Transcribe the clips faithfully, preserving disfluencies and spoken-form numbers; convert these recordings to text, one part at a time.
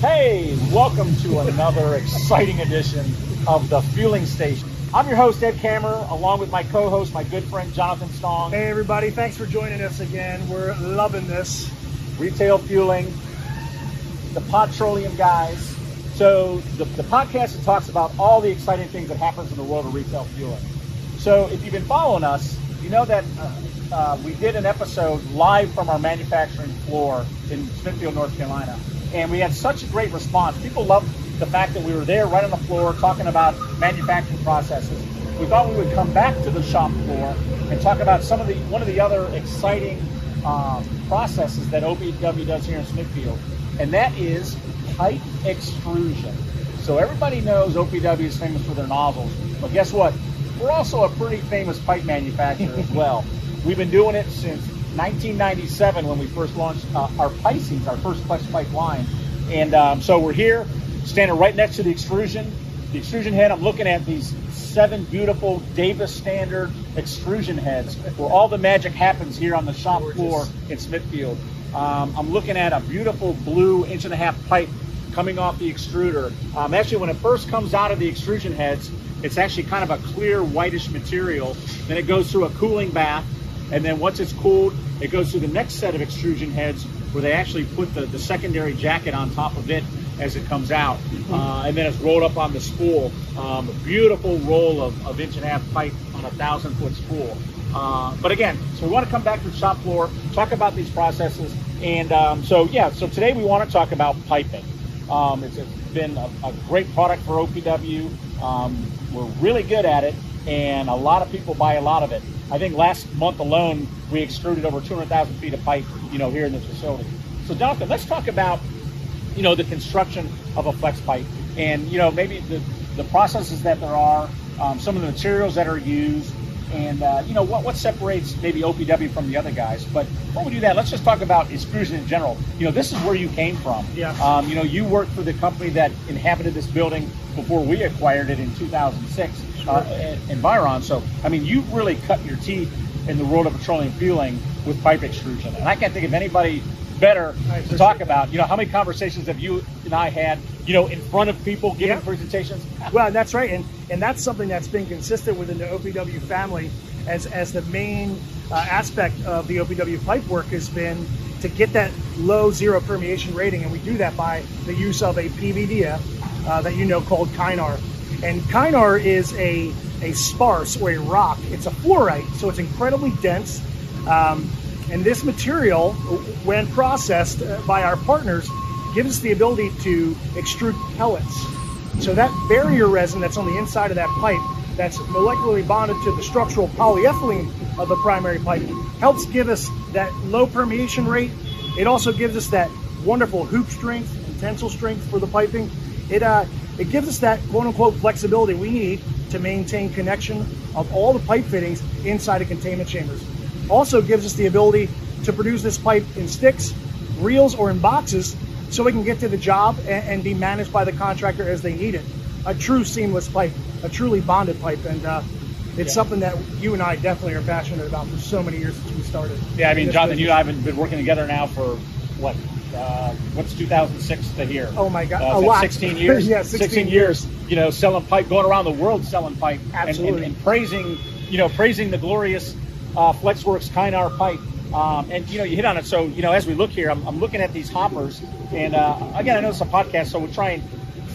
Hey, welcome to another exciting edition of The Fueling Station. I'm your host, Ed Kammer, along with my co-host, my good friend, Jonathan Stong. Hey, everybody. Thanks for joining us again. We're loving this. Retail Fueling, the Pod-troleum Guys. So the, the podcast that talks about all the exciting things that happens in the world of retail fueling. So if you've been following us, you know that uh, uh, we did an episode live from our manufacturing floor in Smithfield, North Carolina. And we had such a great response. People loved the fact that we were there right on the floor talking about manufacturing processes. We thought we would come back to the shop floor and talk about some of the one of the other exciting um, processes that O P W does here in Smithfield, and that is pipe extrusion. So everybody knows O P W is famous for their nozzles, but guess what? We're also a pretty famous pipe manufacturer as well. We've been doing it since nineteen ninety-seven when we first launched uh, our Pisces, our first Flex pipe line. And um, so we're here, standing right next to the extrusion. The extrusion head, I'm looking at these seven beautiful Davis Standard extrusion heads, where all the magic happens here on the shop Gorgeous. floor in Smithfield. Um, I'm looking at a beautiful blue inch and a half pipe coming off the extruder. Um, actually, when it first comes out of the extrusion heads, it's actually kind of a clear whitish material. Then it goes through a cooling bath. And then once it's cooled, it goes through the next set of extrusion heads where they actually put the, the secondary jacket on top of it as it comes out. Uh, and then it's rolled up on the spool. Um, a beautiful roll of, of inch and a half pipe on a thousand foot spool. Uh, but again, so we want to come back to the shop floor, talk about these processes. And um, so, yeah, so today we want to talk about piping. Um, it's, it's been a, a great product for O P W. Um, we're really good at it, and a lot of people buy a lot of it. I think last month alone, we extruded over two hundred thousand feet of pipe, you know, here in this facility. So Jonathan, let's talk about, you know, the construction of a flex pipe and, you know, maybe the, the processes that there are, um, some of the materials that are used and, uh, you know, what, what separates maybe O P W from the other guys. But before we do that, let's just talk about extrusion in general. You know, this is where you came from. Yeah. Um, you know, you worked for the company that inhabited this building before we acquired it in two thousand six. Uh, and, and Byron. So, I mean, you've really cut your teeth in the world of petroleum fueling with pipe extrusion. And I can't think of anybody better to talk about. You know, how many conversations have you and I had, you know, in front of people giving yeah. presentations? Well, that's right. And and that's something that's been consistent within the O P W family as, as the main uh, aspect of the O P W pipe work has been to get that low zero permeation rating. And we do that by the use of a P V D F uh, that you know called Kynar. And Kynar is a, a sparse or a rock. It's a fluorite, so it's incredibly dense. Um, and this material, when processed by our partners, gives us the ability to extrude pellets. So that barrier resin that's on the inside of that pipe, that's molecularly bonded to the structural polyethylene of the primary pipe, helps give us that low permeation rate. It also gives us that wonderful hoop strength and tensile strength for the piping. It, uh, It gives us that quote-unquote flexibility we need to maintain connection of all the pipe fittings inside of containment chambers. Also gives us the ability to produce this pipe in sticks, reels, or in boxes so we can get to the job and, and be managed by the contractor as they need it. A true seamless pipe, a truly bonded pipe. And uh, it's yeah. something that you and I definitely are passionate about for so many years since we started. Yeah, I mean, Jonathan, you and I have been working together now for what? Uh, what's two thousand six to here? Oh my God, uh, a lot. sixteen years? yeah, sixteen, sixteen years. years. You know, selling pipe, going around the world selling pipe. Absolutely. And, and, and praising, you know, praising the glorious uh, Flexworks Kynar pipe. Um, and, you know, you hit on it. So, you know, as we look here, I'm, I'm looking at these hoppers. And uh, again, I know it's a podcast, so we'll try and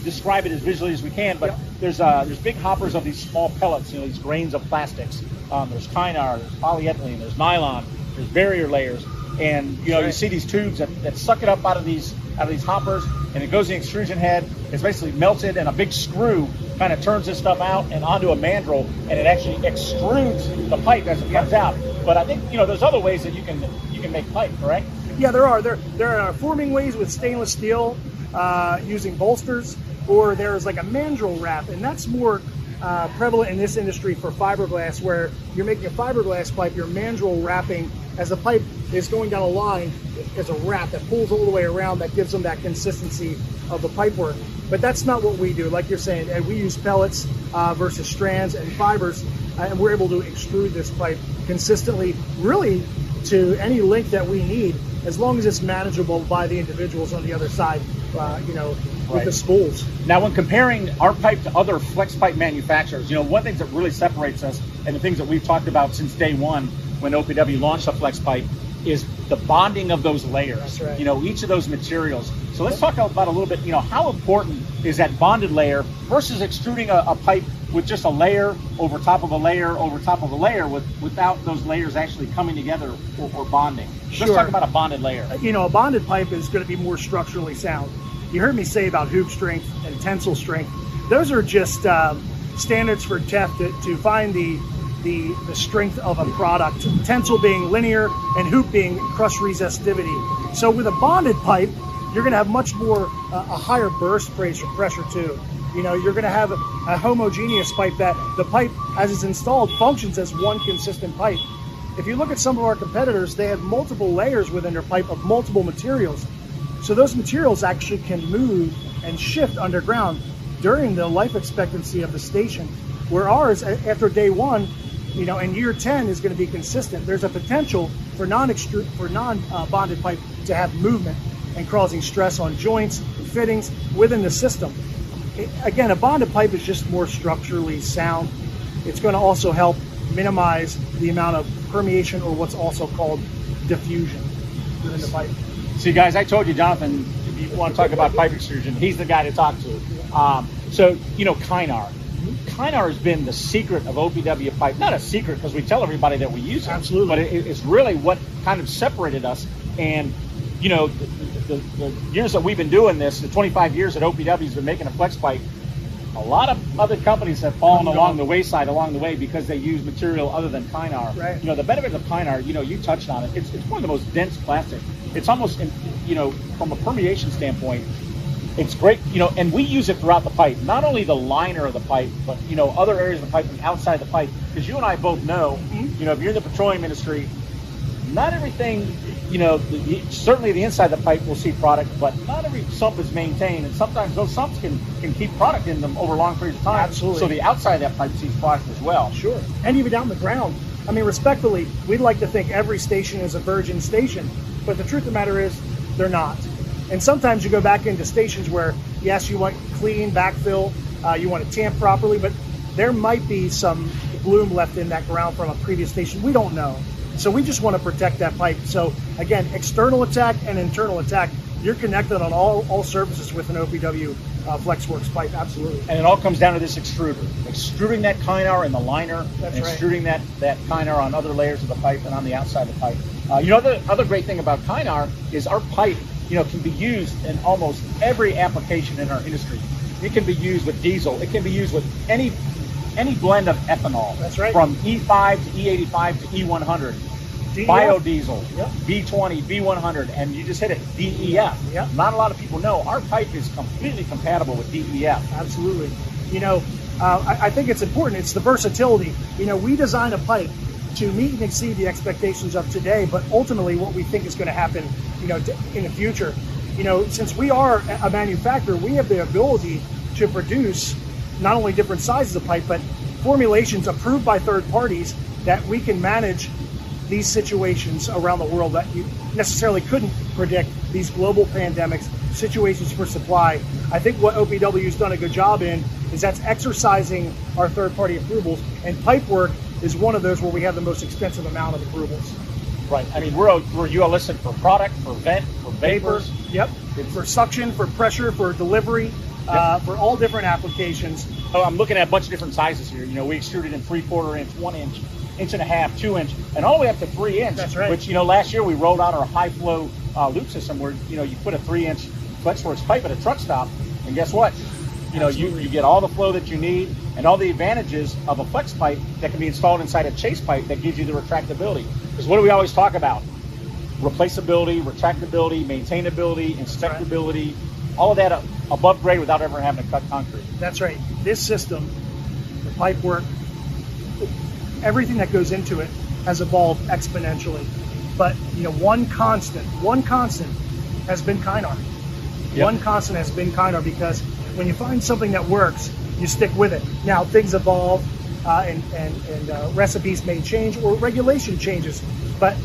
describe it as visually as we can. But yep. there's uh, there's big hoppers of these small pellets, you know, these grains of plastics. Um, there's Kynar, there's polyethylene, there's nylon, there's barrier layers. And you know right. you see these tubes that, that suck it up out of these out of these hoppers, and it goes in the extrusion head. It's basically melted, and a big screw kind of turns this stuff out and onto a mandrel, and it actually extrudes the pipe as it comes yeah. out. But I think you know there's other ways that you can you can make pipe, correct? Yeah, there are. There there are forming ways with stainless steel uh, using bolsters, or there is like a mandrel wrap, and that's more uh, prevalent in this industry for fiberglass, where you're making a fiberglass pipe, you're mandrel wrapping. As the pipe is going down a line, there's a wrap that pulls all the way around that gives them that consistency of the pipe work. But that's not what we do. Like you're saying, and we use pellets uh, versus strands and fibers, uh, and we're able to extrude this pipe consistently, really to any length that we need, as long as it's manageable by the individuals on the other side. uh, you know, with right. the spools. Now, when comparing our pipe to other flex pipe manufacturers, you know, one of the things that really separates us and the things that we've talked about since day one when O P W launched the flex pipe is the bonding of those layers, That's right. you know, each of those materials. So let's talk about a little bit, you know, how important is that bonded layer versus extruding a, a pipe with just a layer over top of a layer over top of a layer with, without those layers actually coming together or, or bonding. Sure. Let's talk about a bonded layer. You know, a bonded pipe is going to be more structurally sound. You heard me say about hoop strength and tensile strength. Those are just um, standards for D E F to, to find the The, the strength of a product, tensile being linear and hoop being crush resistivity. So with a bonded pipe, you're gonna have much more, uh, a higher burst pressure, pressure too. You know, you're gonna have a, a homogeneous pipe that the pipe, as it's installed, functions as one consistent pipe. If you look at some of our competitors, they have multiple layers within their pipe of multiple materials. So those materials actually can move and shift underground during the life expectancy of the station. Where ours, after day one, you know, in year ten is going to be consistent. There's a potential for non-extrude, for non-bonded pipe to have movement and causing stress on joints and fittings within the system. It, again, a bonded pipe is just more structurally sound. It's going to also help minimize the amount of permeation, or what's also called diffusion, within the pipe. See, guys, I told you, Jonathan, if you want to talk about pipe extrusion, he's the guy to talk to. Um, so, you know, Kynar. Kynar has been the secret of O P W pipe. Not a secret, because we tell everybody that we use it. Absolutely. But it, it's really what kind of separated us. And, you know, the, the, the years that we've been doing this, the twenty-five years that O P W has been making a flex pipe, a lot of other companies have fallen oh, no. along the wayside along the way because they use material other than Kynar. Right. You know, the benefit of Kynar, you know, you touched on it. It's, it's one of the most dense plastics. It's almost, you know, from a permeation standpoint, it's great, you know, and we use it throughout the pipe, not only the liner of the pipe, but, you know, other areas of the pipe and outside the pipe. Because you and I both know, mm-hmm. you know, if you're in the petroleum industry, not everything, you know, the, certainly the inside of the pipe will see product, but not every sump is maintained. And sometimes those sumps can, can keep product in them over long periods of time. Absolutely. So the outside of that pipe sees product as well. Sure. And even down the ground. I mean, respectfully, we'd like to think every station is a virgin station, but the truth of the matter is they're not. And sometimes you go back into stations where, yes, you want clean backfill, uh, you want to tamp properly, but there might be some bloom left in that ground from a previous station. We don't know. So we just want to protect that pipe. So again, external attack and internal attack, you're connected on all, all surfaces with an O P W uh, Flexworks pipe, absolutely. And it all comes down to this extruder. Extruding that Kynar in the liner, That's and right. extruding that, that Kynar on other layers of the pipe and on the outside of the pipe. Uh, you know, the other great thing about Kynar is our pipe, you know, can be used in almost every application in our industry. It can be used with diesel. It can be used with any any blend of ethanol. That's right. From E five to E eighty-five to E one hundred, D E F. Biodiesel, yep. B twenty, B one hundred, and you just hit it, D E F. Yep. Not a lot of people know our pipe is completely compatible with D E F. Absolutely. You know, uh, I, I think it's important. It's the versatility. You know, we design a pipe to meet and exceed the expectations of today, but ultimately what we think is going to happen, you know, in the future. You know, since we are a manufacturer, we have the ability to produce not only different sizes of pipe, but formulations approved by third parties that we can manage these situations around the world that you necessarily couldn't predict, these global pandemics, situations for supply. I think what O P W's done a good job in is that's exercising our third party approvals, and pipe work is one of those where we have the most expensive amount of approvals. Right, I mean, we're, we're U L listed for product, for vent, for vapors. Yep, it's, for suction, for pressure, for delivery, yep. uh, for all different applications. Oh, I'm looking at a bunch of different sizes here. You know, we extruded in three quarter inch, one inch, inch and a half, two inch, and all the way up to three inch. That's right. Which, you know, last year we rolled out our high flow uh, loop system where, you know, you put a three inch Flexworks pipe at a truck stop, and guess what? You know, you, you get all the flow that you need and all the advantages of a flex pipe that can be installed inside a chase pipe that gives you the retractability. Because what do we always talk about? Replaceability, retractability, maintainability, inspectability, right. all of that above grade without ever having to cut concrete. That's right. This system, the pipe work, everything that goes into it has evolved exponentially. But, you know, one constant, one constant has been Kynar. Yep. One constant has been Kynar, because when you find something that works, you stick with it. Now, things evolve uh, and, and, and uh, recipes may change or regulation changes, but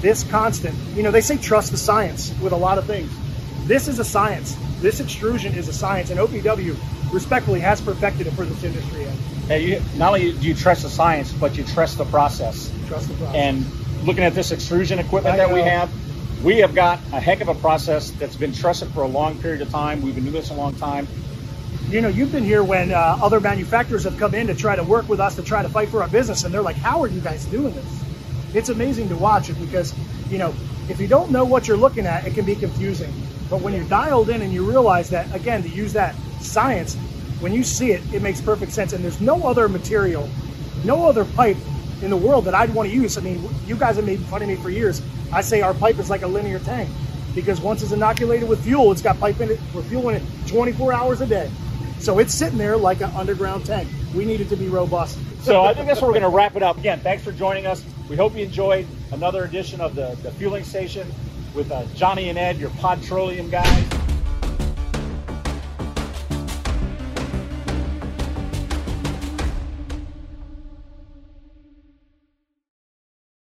this constant, you know, they say trust the science with a lot of things. This is a science. This extrusion is a science, and O P W respectfully has perfected it for this industry. And you, not only do you trust the science, but you trust the process. Trust the process. And looking at this extrusion equipment that we have, we have got a heck of a process that's been trusted for a long period of time. We've been doing this a long time. You know, you've been here when uh, other manufacturers have come in to try to work with us to try to fight for our business, and they're like, how are you guys doing this? It's amazing to watch it because, you know, if you don't know what you're looking at, it can be confusing. But when you're dialed in and you realize that, again, to use that science, when you see it, it makes perfect sense. And there's no other material, no other pipe in the world that I'd want to use. I mean, you guys have made fun of me for years. I say our pipe is like a linear tank because once it's inoculated with fuel, it's got pipe in it, we're fueling it twenty-four hours a day. So it's sitting there like an underground tank. We need it to be robust. So I think that's where we're going to wrap it up. Again, thanks for joining us. We hope you enjoyed another edition of the, the Fueling Station with uh, Johnny and Ed, your Pod-troleum Guys.